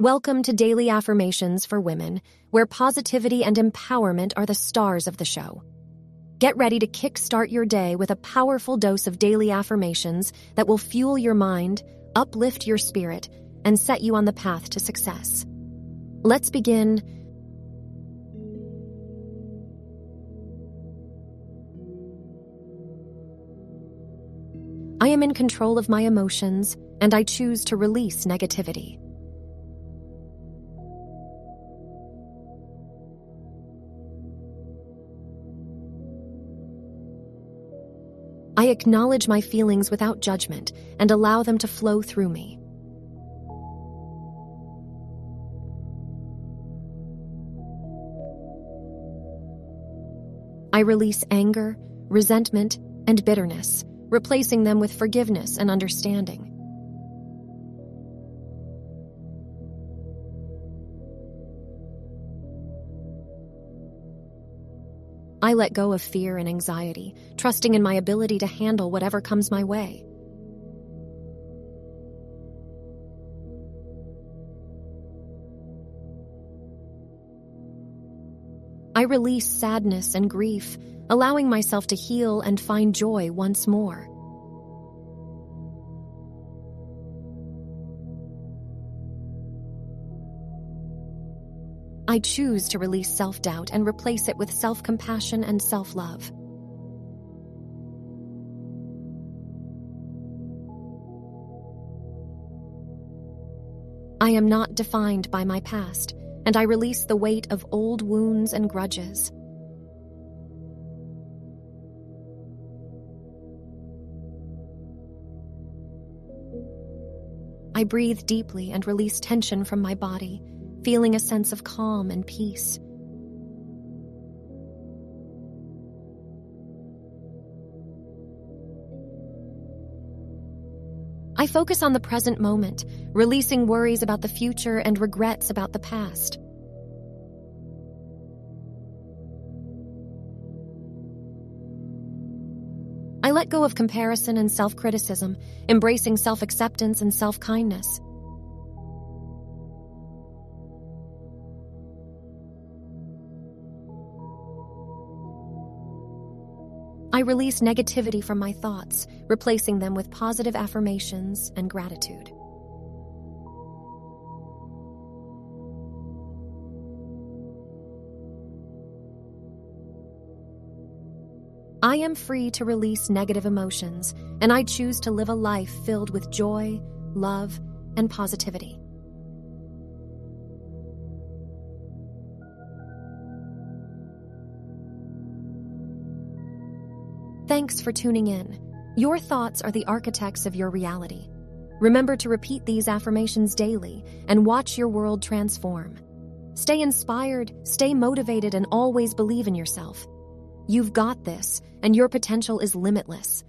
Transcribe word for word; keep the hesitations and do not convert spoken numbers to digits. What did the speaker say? Welcome to Daily Affirmations for Women, where positivity and empowerment are the stars of the show. Get ready to kickstart your day with a powerful dose of daily affirmations that will fuel your mind, uplift your spirit, and set you on the path to success. Let's begin. I am in control of my emotions, and I choose to release negativity. I acknowledge my feelings without judgment and allow them to flow through me. I release anger, resentment, and bitterness, replacing them with forgiveness and understanding. I let go of fear and anxiety, trusting in my ability to handle whatever comes my way. I release sadness and grief, allowing myself to heal and find joy once more. I choose to release self-doubt and replace it with self-compassion and self-love. I am not defined by my past, and I release the weight of old wounds and grudges. I breathe deeply and release tension from my body, feeling a sense of calm and peace. I focus on the present moment, releasing worries about the future and regrets about the past. I let go of comparison and self-criticism, embracing self-acceptance and self-kindness. I release negativity from my thoughts, replacing them with positive affirmations and gratitude. I am free to release negative emotions, and I choose to live a life filled with joy, love, and positivity. Thanks for tuning in. Your thoughts are the architects of your reality. Remember to repeat these affirmations daily and watch your world transform. Stay inspired, stay motivated, and always believe in yourself. You've got this, and your potential is limitless.